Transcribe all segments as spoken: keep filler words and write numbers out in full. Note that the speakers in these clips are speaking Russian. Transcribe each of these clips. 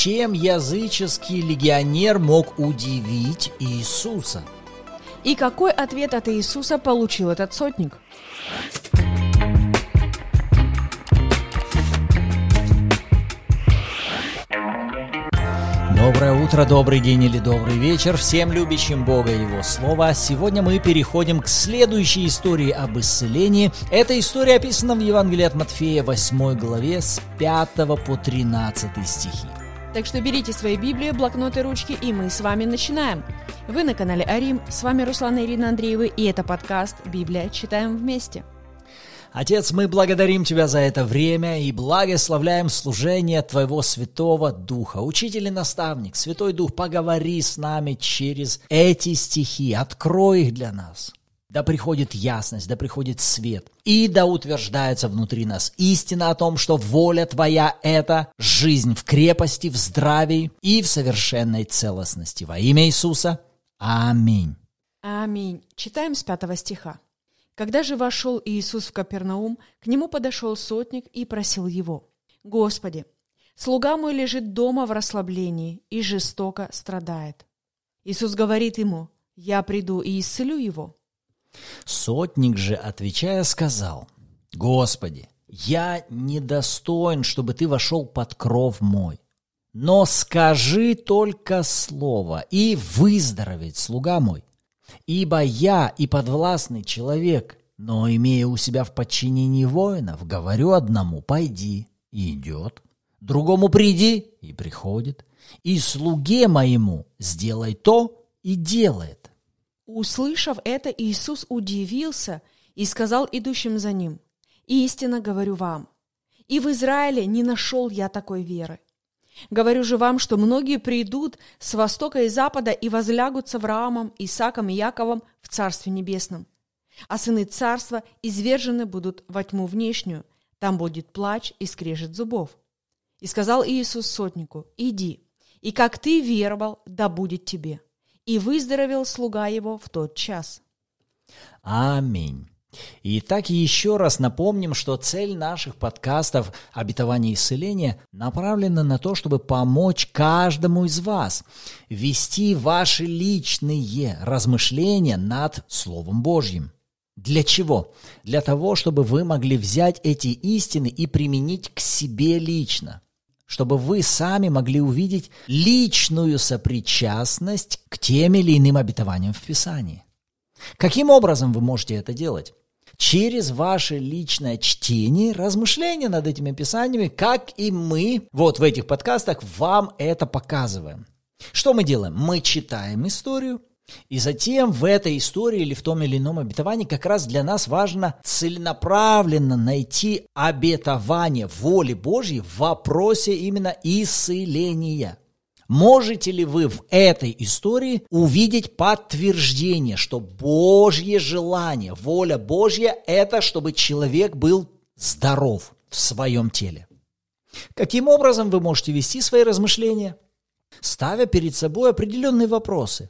Чем языческий легионер мог удивить Иисуса? И какой ответ от Иисуса получил этот сотник? Доброе утро, добрый день или добрый вечер всем любящим Бога и Его Слово. Сегодня мы переходим к следующей истории об исцелении. Эта история описана в Евангелии от Матфея, восьмой главе, с пятого по тринадцатый стихи. Так что берите свои Библии, блокноты, ручки, и мы с вами начинаем. Вы на канале Арим, с вами Руслана Ирина Андреева, и это подкаст «Библия. Читаем вместе». Отец, мы благодарим Тебя за это время и благословляем служение Твоего Святого Духа. Учитель и наставник, Святой Дух, поговори с нами через эти стихи, открой их для нас. Да приходит ясность, да приходит свет, и да утверждается внутри нас истина о том, что воля Твоя – это жизнь в крепости, в здравии и в совершенной целостности. Во имя Иисуса. Аминь. Аминь. Читаем с пятого стиха. Когда же вошел Иисус в Капернаум, к нему подошел сотник и просил его: «Господи, слуга мой лежит дома в расслаблении и жестоко страдает». Иисус говорит ему: «Я приду и исцелю его». Сотник же, отвечая, сказал: «Господи, я недостоин, чтобы ты вошел под кров мой, но скажи только слово, и выздоровеет слуга мой. Ибо я и подвластный человек, но, имея у себя в подчинении воинов, говорю одному: пойди, и идет, другому: приди, и приходит, и слуге моему: сделай то, и делает». Услышав это, Иисус удивился и сказал идущим за ним: «Истинно говорю вам, и в Израиле не нашел я такой веры. Говорю же вам, что многие придут с востока и запада и возлягут с Авраамом, Исааком и Яковом в Царстве Небесном. А сыны Царства извержены будут во тьму внешнюю, там будет плач и скрежет зубов». И сказал Иисус сотнику: «Иди, и как ты веровал, да будет тебе». И выздоровел слуга его в тот час. Аминь. Итак, еще раз напомним, что цель наших подкастов «Обетование исцеления» направлена на то, чтобы помочь каждому из вас вести ваши личные размышления над Словом Божьим. Для чего? Для того, чтобы вы могли взять эти истины и применить к себе лично, чтобы вы сами могли увидеть личную сопричастность к тем или иным обетованиям в Писании. Каким образом вы можете это делать? Через ваше личное чтение, размышление над этими писаниями, как и мы вот в этих подкастах вам это показываем. Что мы делаем? Мы читаем историю, и затем в этой истории или в том или ином обетовании как раз для нас важно целенаправленно найти обетование воли Божьей в вопросе именно исцеления. Можете ли вы в этой истории увидеть подтверждение, что Божье желание, воля Божья – это чтобы человек был здоров в своем теле? Каким образом вы можете вести свои размышления? Ставя перед собой определенные вопросы.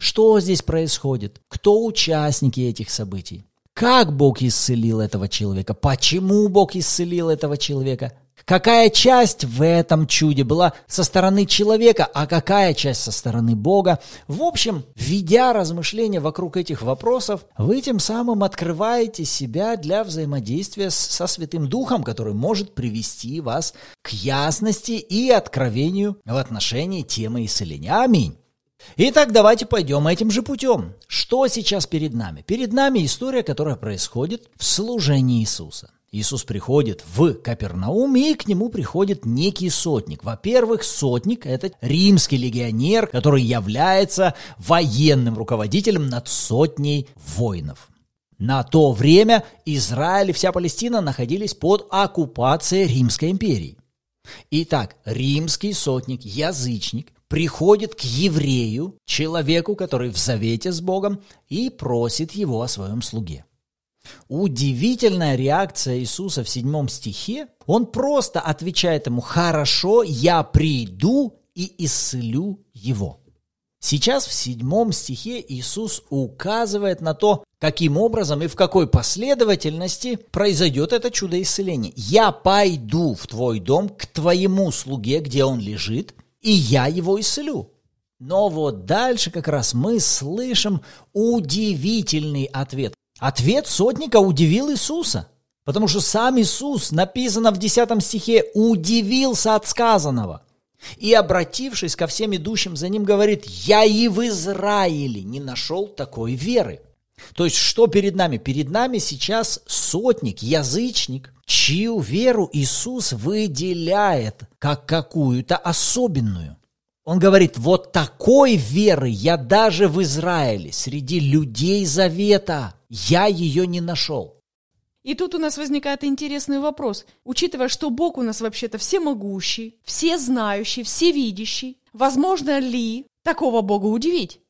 Что здесь происходит? Кто участники этих событий? Как Бог исцелил этого человека? Почему Бог исцелил этого человека? Какая часть в этом чуде была со стороны человека, а какая часть со стороны Бога? В общем, ведя размышления вокруг этих вопросов, вы тем самым открываете себя для взаимодействия со Святым Духом, который может привести вас к ясности и откровению в отношении темы исцеления. Аминь. Итак, давайте пойдем этим же путем. Что сейчас перед нами? Перед нами история, которая происходит в служении Иисуса. Иисус приходит в Капернаум, и к нему приходит некий сотник. Во-первых, сотник – это римский легионер, который является военным руководителем над сотней воинов. На то время Израиль и вся Палестина находились под оккупацией Римской империи. Итак, римский сотник, язычник, приходит к еврею, человеку, который в завете с Богом, и просит его о своем слуге. Удивительная реакция Иисуса в седьмом стихе. Он просто отвечает ему: «Хорошо, я приду и исцелю его». Сейчас в седьмом стихе Иисус указывает на то, каким образом и в какой последовательности произойдет это чудо исцеления. «Я пойду в твой дом к твоему слуге, где он лежит, и я его исцелю». Но вот дальше как раз мы слышим удивительный ответ. Ответ сотника удивил Иисуса, потому что сам Иисус, написано в десятом стихе, удивился от сказанного. И, обратившись ко всем идущим за ним, говорит: «Я и в Израиле не нашел такой веры». То есть, что перед нами? Перед нами сейчас сотник, язычник, чью веру Иисус выделяет как какую-то особенную. Он говорит: вот такой веры я даже в Израиле, среди людей завета, я ее не нашел. И тут у нас возникает интересный вопрос. Учитывая, что Бог у нас вообще-то всемогущий, всезнающий, всевидящий, возможно ли такого Бога удивить?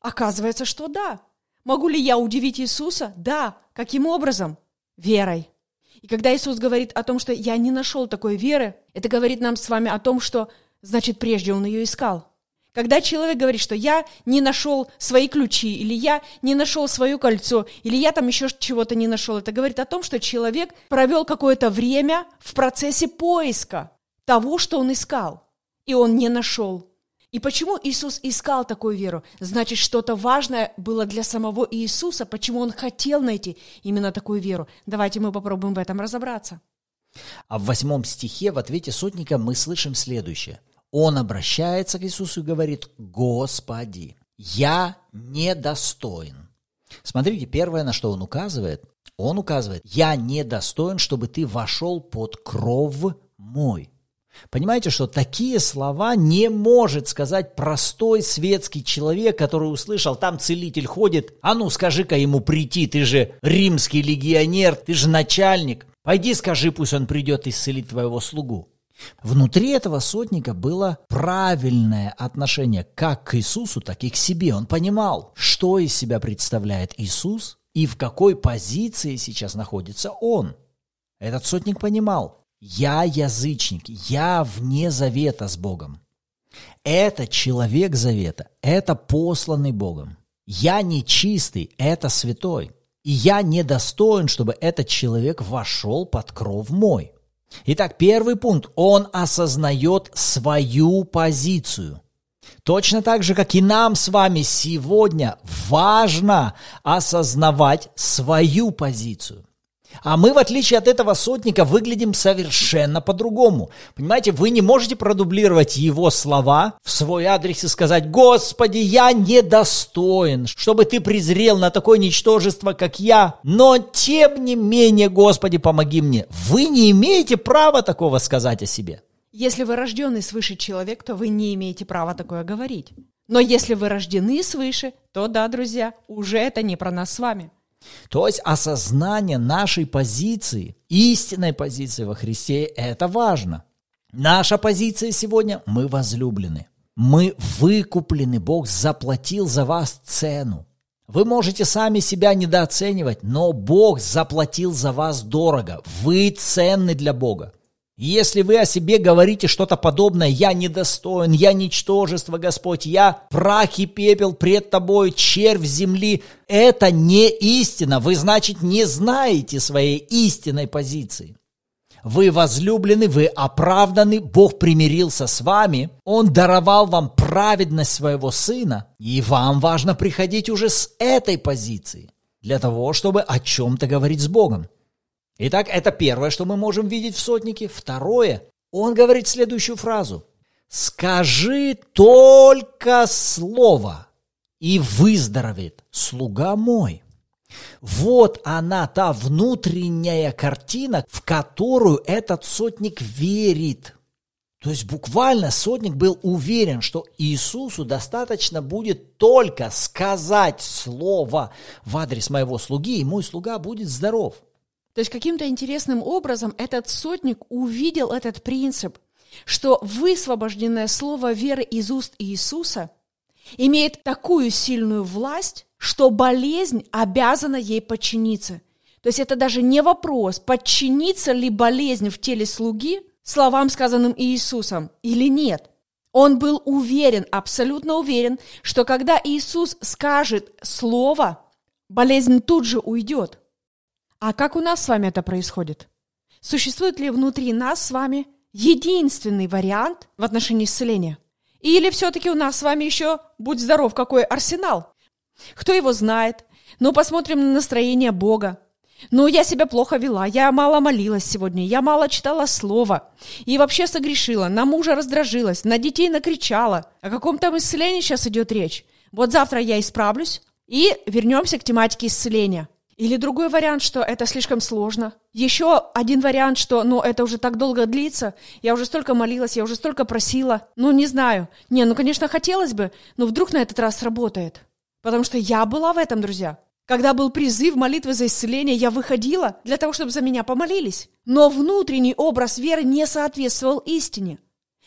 Оказывается, что да. Могу ли я удивить Иисуса? Да. Каким образом? Верой. И когда Иисус говорит о том, что «я не нашел такой веры», это говорит нам с вами о том, что значит, прежде Он ее искал. Когда человек говорит, что «я не нашел свои ключи», или «я не нашел свое кольцо», или «я там еще чего-то не нашел», это говорит о том, что человек провел какое-то время в процессе поиска того, что он искал, и он не нашел. И почему Иисус искал такую веру? Значит, что-то важное было для самого Иисуса, почему Он хотел найти именно такую веру. Давайте мы попробуем в этом разобраться. А в восьмом стихе в ответе сотника мы слышим следующее. Он обращается к Иисусу и говорит: «Господи, я недостоин». Смотрите, первое, на что он указывает, он указывает: «Я недостоин, чтобы ты вошел под кров мой». Понимаете, что такие слова не может сказать простой светский человек, который услышал: там целитель ходит, а ну скажи-ка ему прийти, ты же римский легионер, ты же начальник, пойди скажи, пусть он придет исцелить твоего слугу. Внутри этого сотника было правильное отношение как к Иисусу, так и к себе. Он понимал, что из себя представляет Иисус и в какой позиции сейчас находится Он. Этот сотник понимал: я язычник, я вне завета с Богом. Это человек завета, это посланный Богом. Я нечистый, это святой. И я недостоин, чтобы этот человек вошел под кров мой. Итак, первый пункт. Он осознает свою позицию. Точно так же, как и нам с вами сегодня, важно осознавать свою позицию. А мы, в отличие от этого сотника, выглядим совершенно по-другому. Понимаете, вы не можете продублировать его слова в свой адрес и сказать: «Господи, я недостоин, чтобы ты презрел на такое ничтожество, как я, но тем не менее, Господи, помоги мне». Вы не имеете права такого сказать о себе. Если вы рожденный свыше человек, то вы не имеете права такое говорить. Но если вы рождены свыше, то да, друзья, уже это не про нас с вами. То есть осознание нашей позиции, истинной позиции во Христе, это важно. Наша позиция сегодня – мы возлюблены. Мы выкуплены, Бог заплатил за вас цену. Вы можете сами себя недооценивать, но Бог заплатил за вас дорого. Вы ценны для Бога. Если вы о себе говорите что-то подобное: «Я недостоин, я ничтожество, Господь, я прах и пепел пред Тобой, червь земли», это не истина. Вы, значит, не знаете своей истинной позиции. Вы возлюблены, вы оправданы, Бог примирился с вами, Он даровал вам праведность своего Сына, и вам важно приходить уже с этой позиции для того, чтобы о чем-то говорить с Богом. Итак, это первое, что мы можем видеть в сотнике. Второе, он говорит следующую фразу: «Скажи только слово, и выздоровеет слуга мой». Вот она, та внутренняя картина, в которую этот сотник верит. То есть буквально сотник был уверен, что Иисусу достаточно будет только сказать слово в адрес моего слуги, и мой слуга будет здоров. То есть каким-то интересным образом этот сотник увидел этот принцип, что высвобожденное слово веры из уст Иисуса имеет такую сильную власть, что болезнь обязана ей подчиниться. То есть это даже не вопрос, подчинится ли болезнь в теле слуги словам, сказанным Иисусом, или нет. Он был уверен, абсолютно уверен, что когда Иисус скажет слово, болезнь тут же уйдет. А как у нас с вами это происходит? Существует ли внутри нас с вами единственный вариант в отношении исцеления? Или все-таки у нас с вами еще, будь здоров, какой арсенал? Кто его знает? Ну, посмотрим на настроение Бога. Ну, я себя плохо вела, я мало молилась сегодня, я мало читала слово и вообще согрешила, на мужа раздражилась, на детей накричала. О каком там исцелении сейчас идет речь? Вот завтра я исправлюсь и вернемся к тематике исцеления. Или другой вариант, что это слишком сложно. Еще один вариант, что ну это уже так долго длится, я уже столько молилась, я уже столько просила. Ну, не знаю. Не, ну, конечно, хотелось бы, но вдруг на этот раз сработает. Потому что я была в этом, друзья. Когда был призыв молитвы за исцеление, я выходила для того, чтобы за меня помолились. Но внутренний образ веры не соответствовал истине.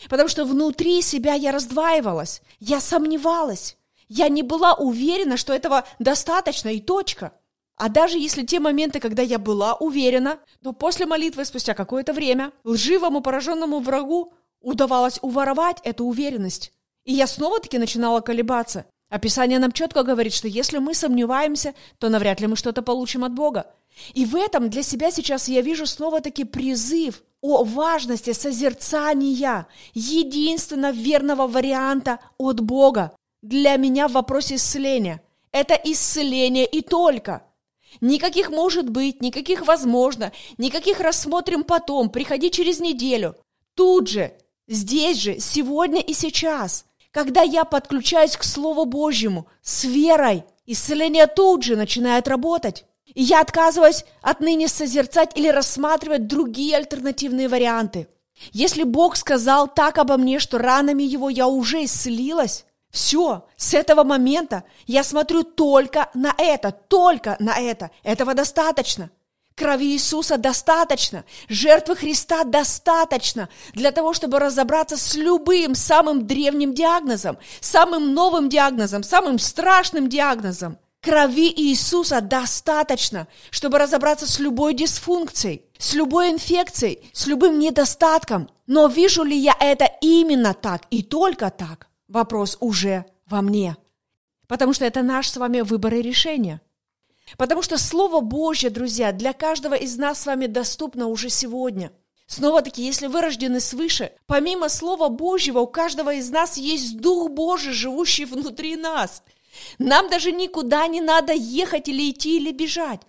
Потому что внутри себя я раздваивалась, я сомневалась. Я не была уверена, что этого достаточно и точка. А даже если те моменты, когда я была уверена, то после молитвы, спустя какое-то время, лживому пораженному врагу удавалось уворовать эту уверенность. И я снова-таки начинала колебаться. А Писание нам четко говорит, что если мы сомневаемся, то навряд ли мы что-то получим от Бога. И в этом для себя сейчас я вижу снова-таки призыв о важности созерцания единственно верного варианта от Бога для меня в вопросе исцеления. Это исцеление и только. Никаких может быть, никаких возможно, никаких рассмотрим потом, приходи через неделю. Тут же, здесь же, сегодня и сейчас. Когда я подключаюсь к Слову Божьему с верой, исцеление тут же начинает работать. И я отказываюсь отныне созерцать или рассматривать другие альтернативные варианты. Если Бог сказал так обо мне, что ранами Его я уже исцелилась, все, с этого момента я смотрю только на это, только на это. Этого достаточно. Крови Иисуса достаточно, жертвы Христа достаточно для того, чтобы разобраться с любым самым древним диагнозом, самым новым диагнозом, самым страшным диагнозом. Крови Иисуса достаточно, чтобы разобраться с любой дисфункцией, с любой инфекцией, с любым недостатком. Но вижу ли я это именно так и только так? Вопрос уже во мне. Потому что это наш с вами выбор и решение. Потому что Слово Божье, друзья, для каждого из нас с вами доступно уже сегодня. Снова-таки, если вы рождены свыше, помимо Слова Божьего у каждого из нас есть Дух Божий, живущий внутри нас. Нам даже никуда не надо ехать или идти, или бежать.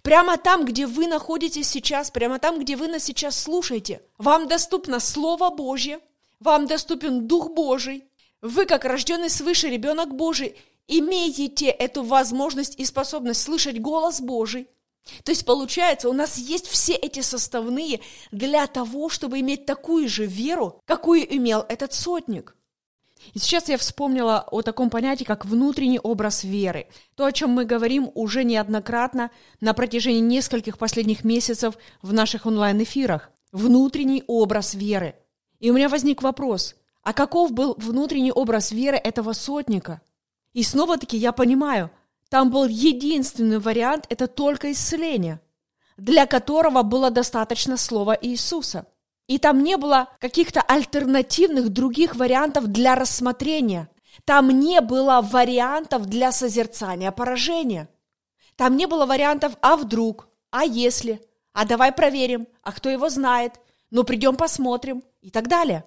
Прямо там, где вы находитесь сейчас, прямо там, где вы нас сейчас слушаете, вам доступно Слово Божье, вам доступен Дух Божий. Вы, как рожденный свыше ребенок Божий, имеете эту возможность и способность слышать голос Божий. То есть, получается, у нас есть все эти составные для того, чтобы иметь такую же веру, какую имел этот сотник. И сейчас я вспомнила о таком понятии, как внутренний образ веры. То, о чем мы говорим уже неоднократно на протяжении нескольких последних месяцев в наших онлайн-эфирах. Внутренний образ веры. И у меня возник вопрос, а каков был внутренний образ веры этого сотника? И снова-таки я понимаю, там был единственный вариант – это только исцеление, для которого было достаточно слова Иисуса. И там не было каких-то альтернативных других вариантов для рассмотрения. Там не было вариантов для созерцания поражения. Там не было вариантов «а вдруг?», «а если?», «а давай проверим?», «а кто его знает?», «ну придем посмотрим?» и так далее.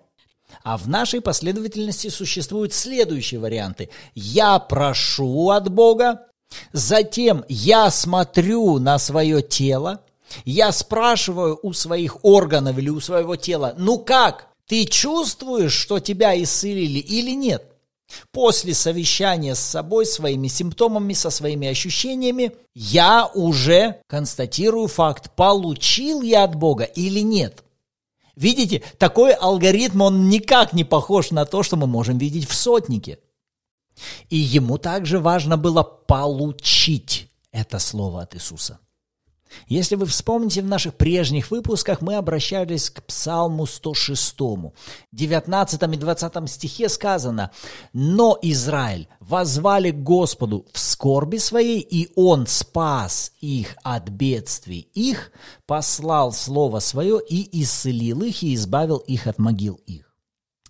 А в нашей последовательности существуют следующие варианты. Я прошу от Бога, затем я смотрю на свое тело, я спрашиваю у своих органов или у своего тела, ну как, ты чувствуешь, что тебя исцелили или нет? После совещания с собой, своими симптомами, со своими ощущениями, я уже констатирую факт, получил я от Бога или нет. Видите, такой алгоритм, он никак не похож на то, что мы можем видеть в сотнике. И ему также важно было получить это слово от Иисуса. Если вы вспомните, в наших прежних выпусках мы обращались к Псалму сто шесть. В девятнадцатом и двадцатом стихе сказано: «Но Израиль воззвали к Господу в скорби своей, и Он спас их от бедствий их, послал слово свое и исцелил их, и избавил их от могил их».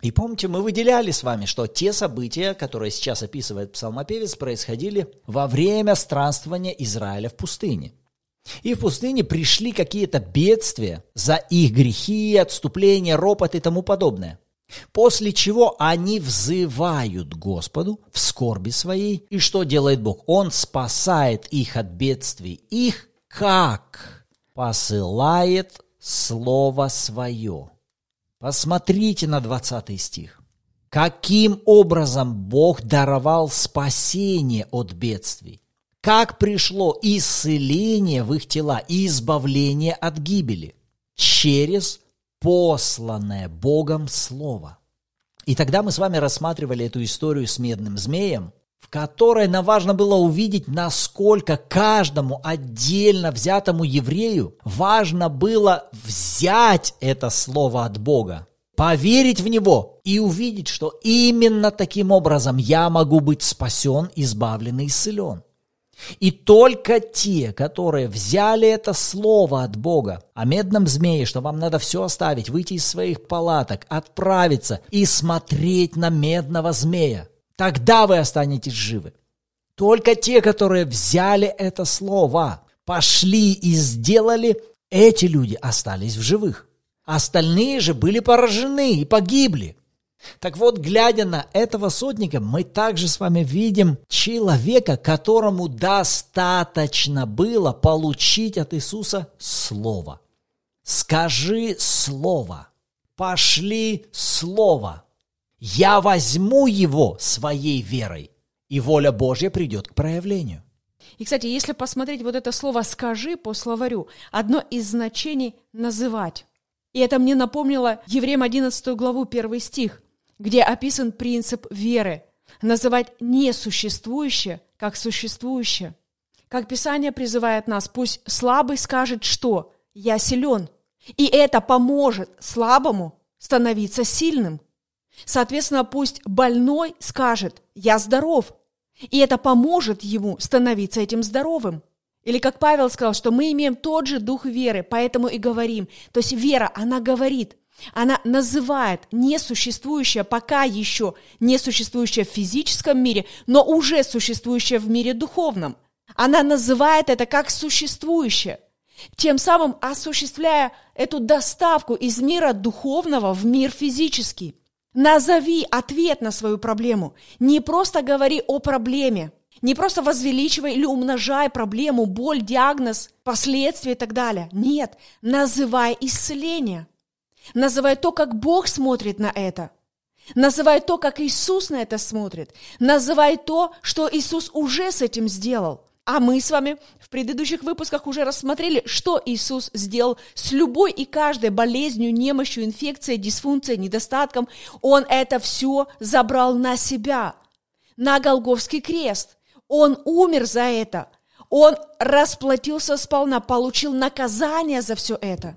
И помните, мы выделяли с вами, что те события, которые сейчас описывает псалмопевец, происходили во время странствования Израиля в пустыне. И в пустыне пришли какие-то бедствия за их грехи, отступления, ропот и тому подобное. После чего они взывают Господу в скорби своей. И что делает Бог? Он спасает их от бедствий. Их как? Посылает слово свое. Посмотрите на двадцатый стих. Каким образом Бог даровал спасение от бедствий? Как пришло исцеление в их тела и избавление от гибели? Через посланное Богом Слово. И тогда мы с вами рассматривали эту историю с медным змеем, в которой нам важно было увидеть, насколько каждому отдельно взятому еврею важно было взять это слово от Бога, поверить в него и увидеть, что именно таким образом я могу быть спасен, избавлен и исцелен. И только те, которые взяли это слово от Бога о медном змее, что вам надо все оставить, выйти из своих палаток, отправиться и смотреть на медного змея, тогда вы останетесь живы. Только те, которые взяли это слово, пошли и сделали, эти люди остались в живых. Остальные же были поражены и погибли. Так вот, глядя на этого сотника, мы также с вами видим человека, которому достаточно было получить от Иисуса слово. Скажи слово, пошли слово, я возьму его своей верой, и воля Божья придет к проявлению. И, кстати, если посмотреть вот это слово «скажи» по словарю, одно из значений «называть». И это мне напомнило Евреям одиннадцатую главу, первый стих, где описан принцип веры – называть несуществующее, как существующее. Как Писание призывает нас, пусть слабый скажет, что «я силен», и это поможет слабому становиться сильным. Соответственно, пусть больной скажет «я здоров», и это поможет ему становиться этим здоровым. Или как Павел сказал, что мы имеем тот же дух веры, поэтому и говорим. То есть вера, она говорит, она называет несуществующее, пока еще несуществующее в физическом мире, но уже существующее в мире духовном. Она называет это как существующее, тем самым осуществляя эту доставку из мира духовного в мир физический. Назови ответ на свою проблему. Не просто говори о проблеме, не просто возвеличивай или умножай проблему, боль, диагноз, последствия и так далее. Нет, называй исцеление. Называй то, как Бог смотрит на это. Называй то, как Иисус на это смотрит. Называй то, что Иисус уже с этим сделал. А мы с вами в предыдущих выпусках уже рассмотрели, что Иисус сделал с любой и каждой болезнью, немощью, инфекцией, дисфункцией, недостатком. Он это все забрал на себя, на Голгофский крест. Он умер за это, он расплатился сполна, получил наказание за все это.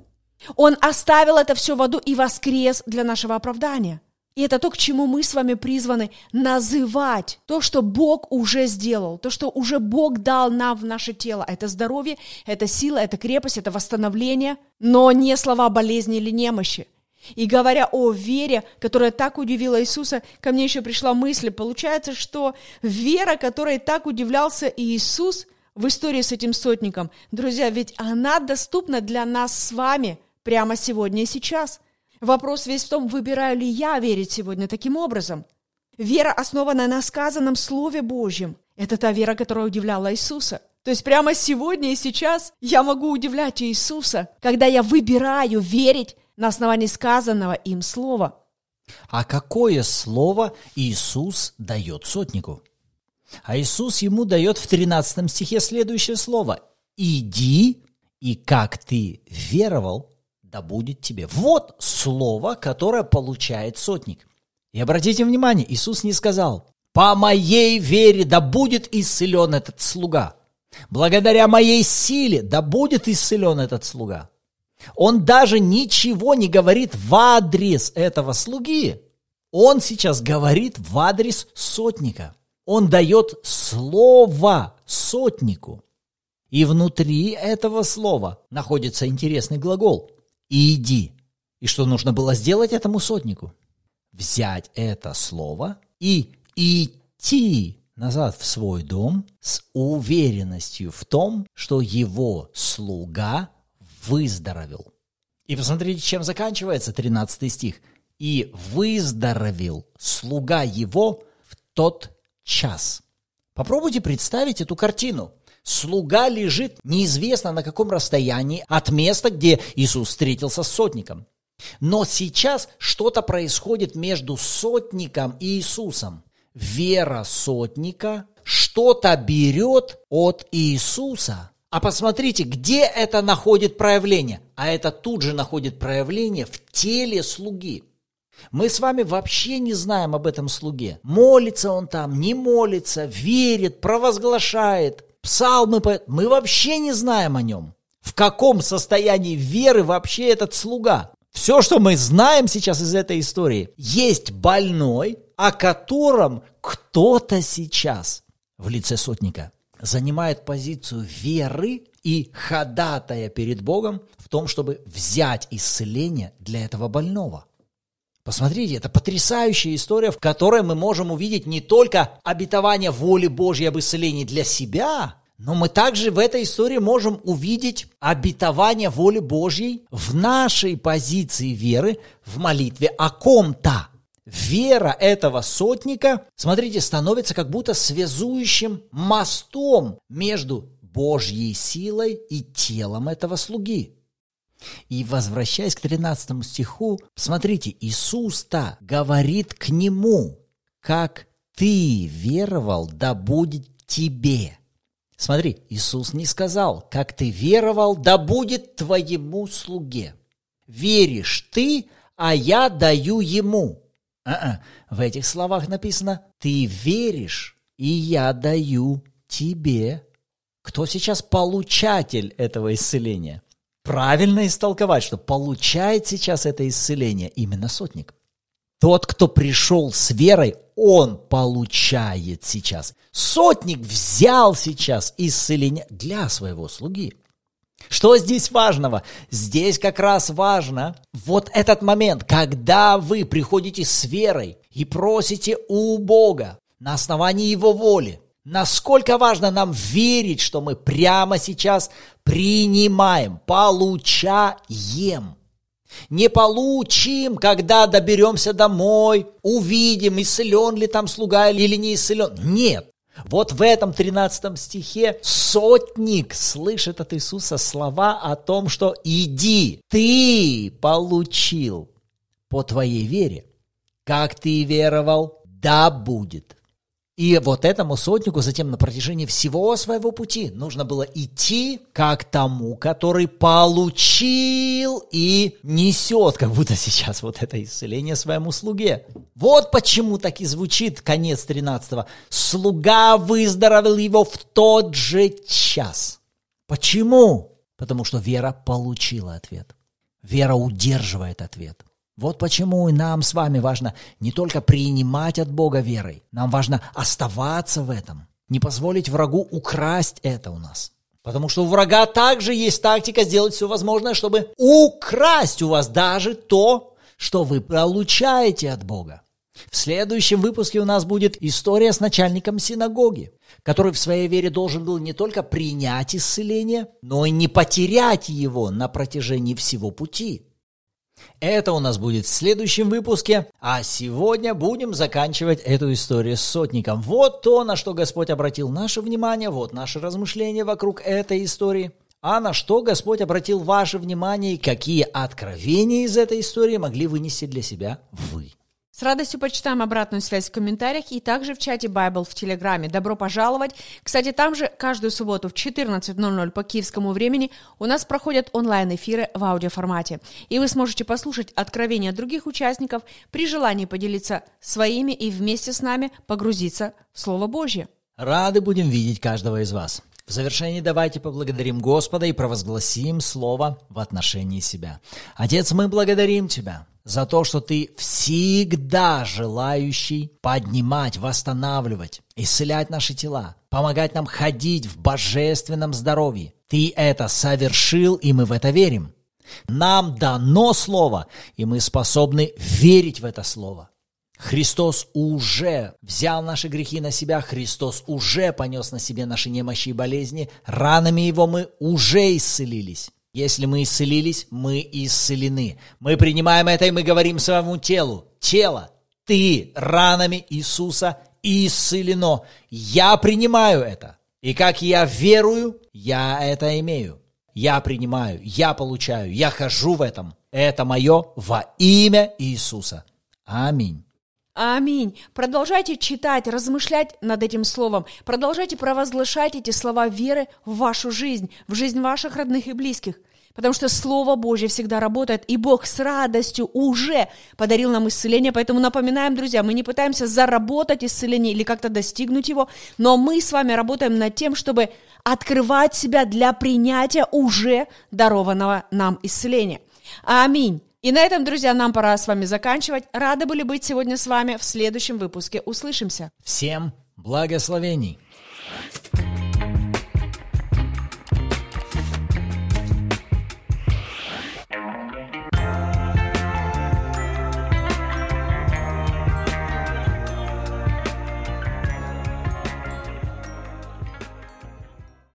Он оставил это все в аду и воскрес для нашего оправдания. И это то, к чему мы с вами призваны называть то, что Бог уже сделал, то, что уже Бог дал нам в наше тело. Это здоровье, это сила, это крепость, это восстановление, но не слова болезни или немощи. И говоря о вере, которая так удивила Иисуса, ко мне еще пришла мысль, получается, что вера, которой так удивлялся Иисус в истории с этим сотником, друзья, ведь она доступна для нас с вами прямо сегодня и сейчас. Вопрос весь в том, выбираю ли я верить сегодня таким образом. Вера, основанная на сказанном Слове Божьем, это та вера, которая удивляла Иисуса. То есть прямо сегодня и сейчас я могу удивлять Иисуса, когда я выбираю верить на основании сказанного им слова. А какое слово Иисус дает сотнику? А Иисус ему дает в тринадцатом стихе следующее слово. «Иди, и как ты веровал, да будет тебе». Вот слово, которое получает сотник. И обратите внимание, Иисус не сказал: «По моей вере да будет исцелен этот слуга. Благодаря моей силе да будет исцелен этот слуга». Он даже ничего не говорит в адрес этого слуги. Он сейчас говорит в адрес сотника. Он дает слово сотнику. И внутри этого слова находится интересный глагол «иди». И что нужно было сделать этому сотнику? взять это слово и идти назад в свой дом с уверенностью в том, что его слуга выздоровел. И посмотрите, чем заканчивается тринадцатый стих. «И выздоровел слуга его в тот час». Попробуйте представить эту картину. Слуга лежит неизвестно на каком расстоянии от места, где Иисус встретился с сотником. Но сейчас что-то происходит между сотником и Иисусом. Вера сотника что-то берет от Иисуса. А посмотрите, где это находит проявление? А это тут же находит проявление в теле слуги. Мы с вами вообще не знаем об этом слуге. Молится он там, не молится, верит, провозглашает. Псалмы поет. Мы вообще не знаем о нем. В каком состоянии веры вообще этот слуга? Все, что мы знаем сейчас из этой истории, есть больной, о котором кто-то сейчас в лице сотника занимает позицию веры и ходатая перед Богом в том, чтобы взять исцеление для этого больного. Посмотрите, это потрясающая история, в которой мы можем увидеть не только обетование воли Божьей об исцелении для себя, но мы также в этой истории можем увидеть обетование воли Божьей в нашей позиции веры в молитве о ком-то. Вера этого сотника, смотрите, становится как будто связующим мостом между Божьей силой и телом этого слуги. И возвращаясь к тринадцатому стиху, смотрите, Иисус-то говорит к нему: «Как ты веровал, да будет тебе». Смотри, Иисус не сказал: «Как ты веровал, да будет твоему слуге». «Веришь ты, а я даю ему». А-а. В этих словах написано: «Ты веришь, и я даю тебе». Кто сейчас получатель этого исцеления? Правильно истолковать, что получает сейчас это исцеление именно сотник. Тот, кто пришел с верой, он получает сейчас. Сотник взял сейчас исцеление для своего слуги. Что здесь важного? Здесь как раз важно вот этот момент, когда вы приходите с верой и просите у Бога на основании Его воли. Насколько важно нам верить, что мы прямо сейчас принимаем, получаем. Не получим, когда доберемся домой, увидим, исцелен ли там слуга или не исцелен. Нет. Вот в этом тринадцатом стихе сотник слышит от Иисуса слова о том, что «иди, ты получил по твоей вере, как ты веровал, да будет». И вот этому сотнику затем на протяжении всего своего пути нужно было идти как тому, который получил и несет, как будто сейчас вот это исцеление своему слуге. Вот почему так и звучит конец тринадцатого. «Слуга выздоровел его в тот же час». Почему? Потому что вера получила ответ. Вера удерживает ответ. Вот почему и нам с вами важно не только принимать от Бога верой, нам важно оставаться в этом, не позволить врагу украсть это у нас. Потому что у врага также есть тактика сделать все возможное, чтобы украсть у вас даже то, что вы получаете от Бога. В следующем выпуске у нас будет история с начальником синагоги, который в своей вере должен был не только принять исцеление, но и не потерять его на протяжении всего пути. Это у нас будет в следующем выпуске, а сегодня будем заканчивать эту историю с сотником. Вот то, на что Господь обратил наше внимание, вот наши размышления вокруг этой истории. А на что Господь обратил ваше внимание и какие откровения из этой истории могли вынести для себя вы. С радостью почитаем обратную связь в комментариях и также в чате Bible в Телеграме. Добро пожаловать! Кстати, там же каждую субботу в четырнадцать ноль ноль по киевскому времени у нас проходят онлайн-эфиры в аудиоформате. И вы сможете послушать откровения других участников, при желании поделиться своими и вместе с нами погрузиться в Слово Божье. Рады будем видеть каждого из вас. В завершении давайте поблагодарим Господа и провозгласим Слово в отношении себя. Отец, мы благодарим Тебя за то, что Ты всегда желающий поднимать, восстанавливать, исцелять наши тела, помогать нам ходить в божественном здоровье. Ты это совершил, и мы в это верим. Нам дано Слово, и мы способны верить в это Слово. Христос уже взял наши грехи на себя, Христос уже понес на себе наши немощи и болезни, ранами Его мы уже исцелились. Если мы исцелились, мы исцелены. Мы принимаем это и мы говорим своему телу: тело, ты ранами Иисуса исцелено. Я принимаю это. И как я верую, я это имею. Я принимаю, я получаю, я хожу в этом. Это мое во имя Иисуса. Аминь. Аминь. Продолжайте читать, размышлять над этим словом. Продолжайте провозглашать эти слова веры в вашу жизнь, в жизнь ваших родных и близких. Потому что Слово Божье всегда работает, и Бог с радостью уже подарил нам исцеление. Поэтому напоминаем, друзья, мы не пытаемся заработать исцеление или как-то достигнуть его, но мы с вами работаем над тем, чтобы открывать себя для принятия уже дарованного нам исцеления. Аминь. И на этом, друзья, нам пора с вами заканчивать. Рады были быть сегодня с вами. В следующем выпуске услышимся. Всем благословений!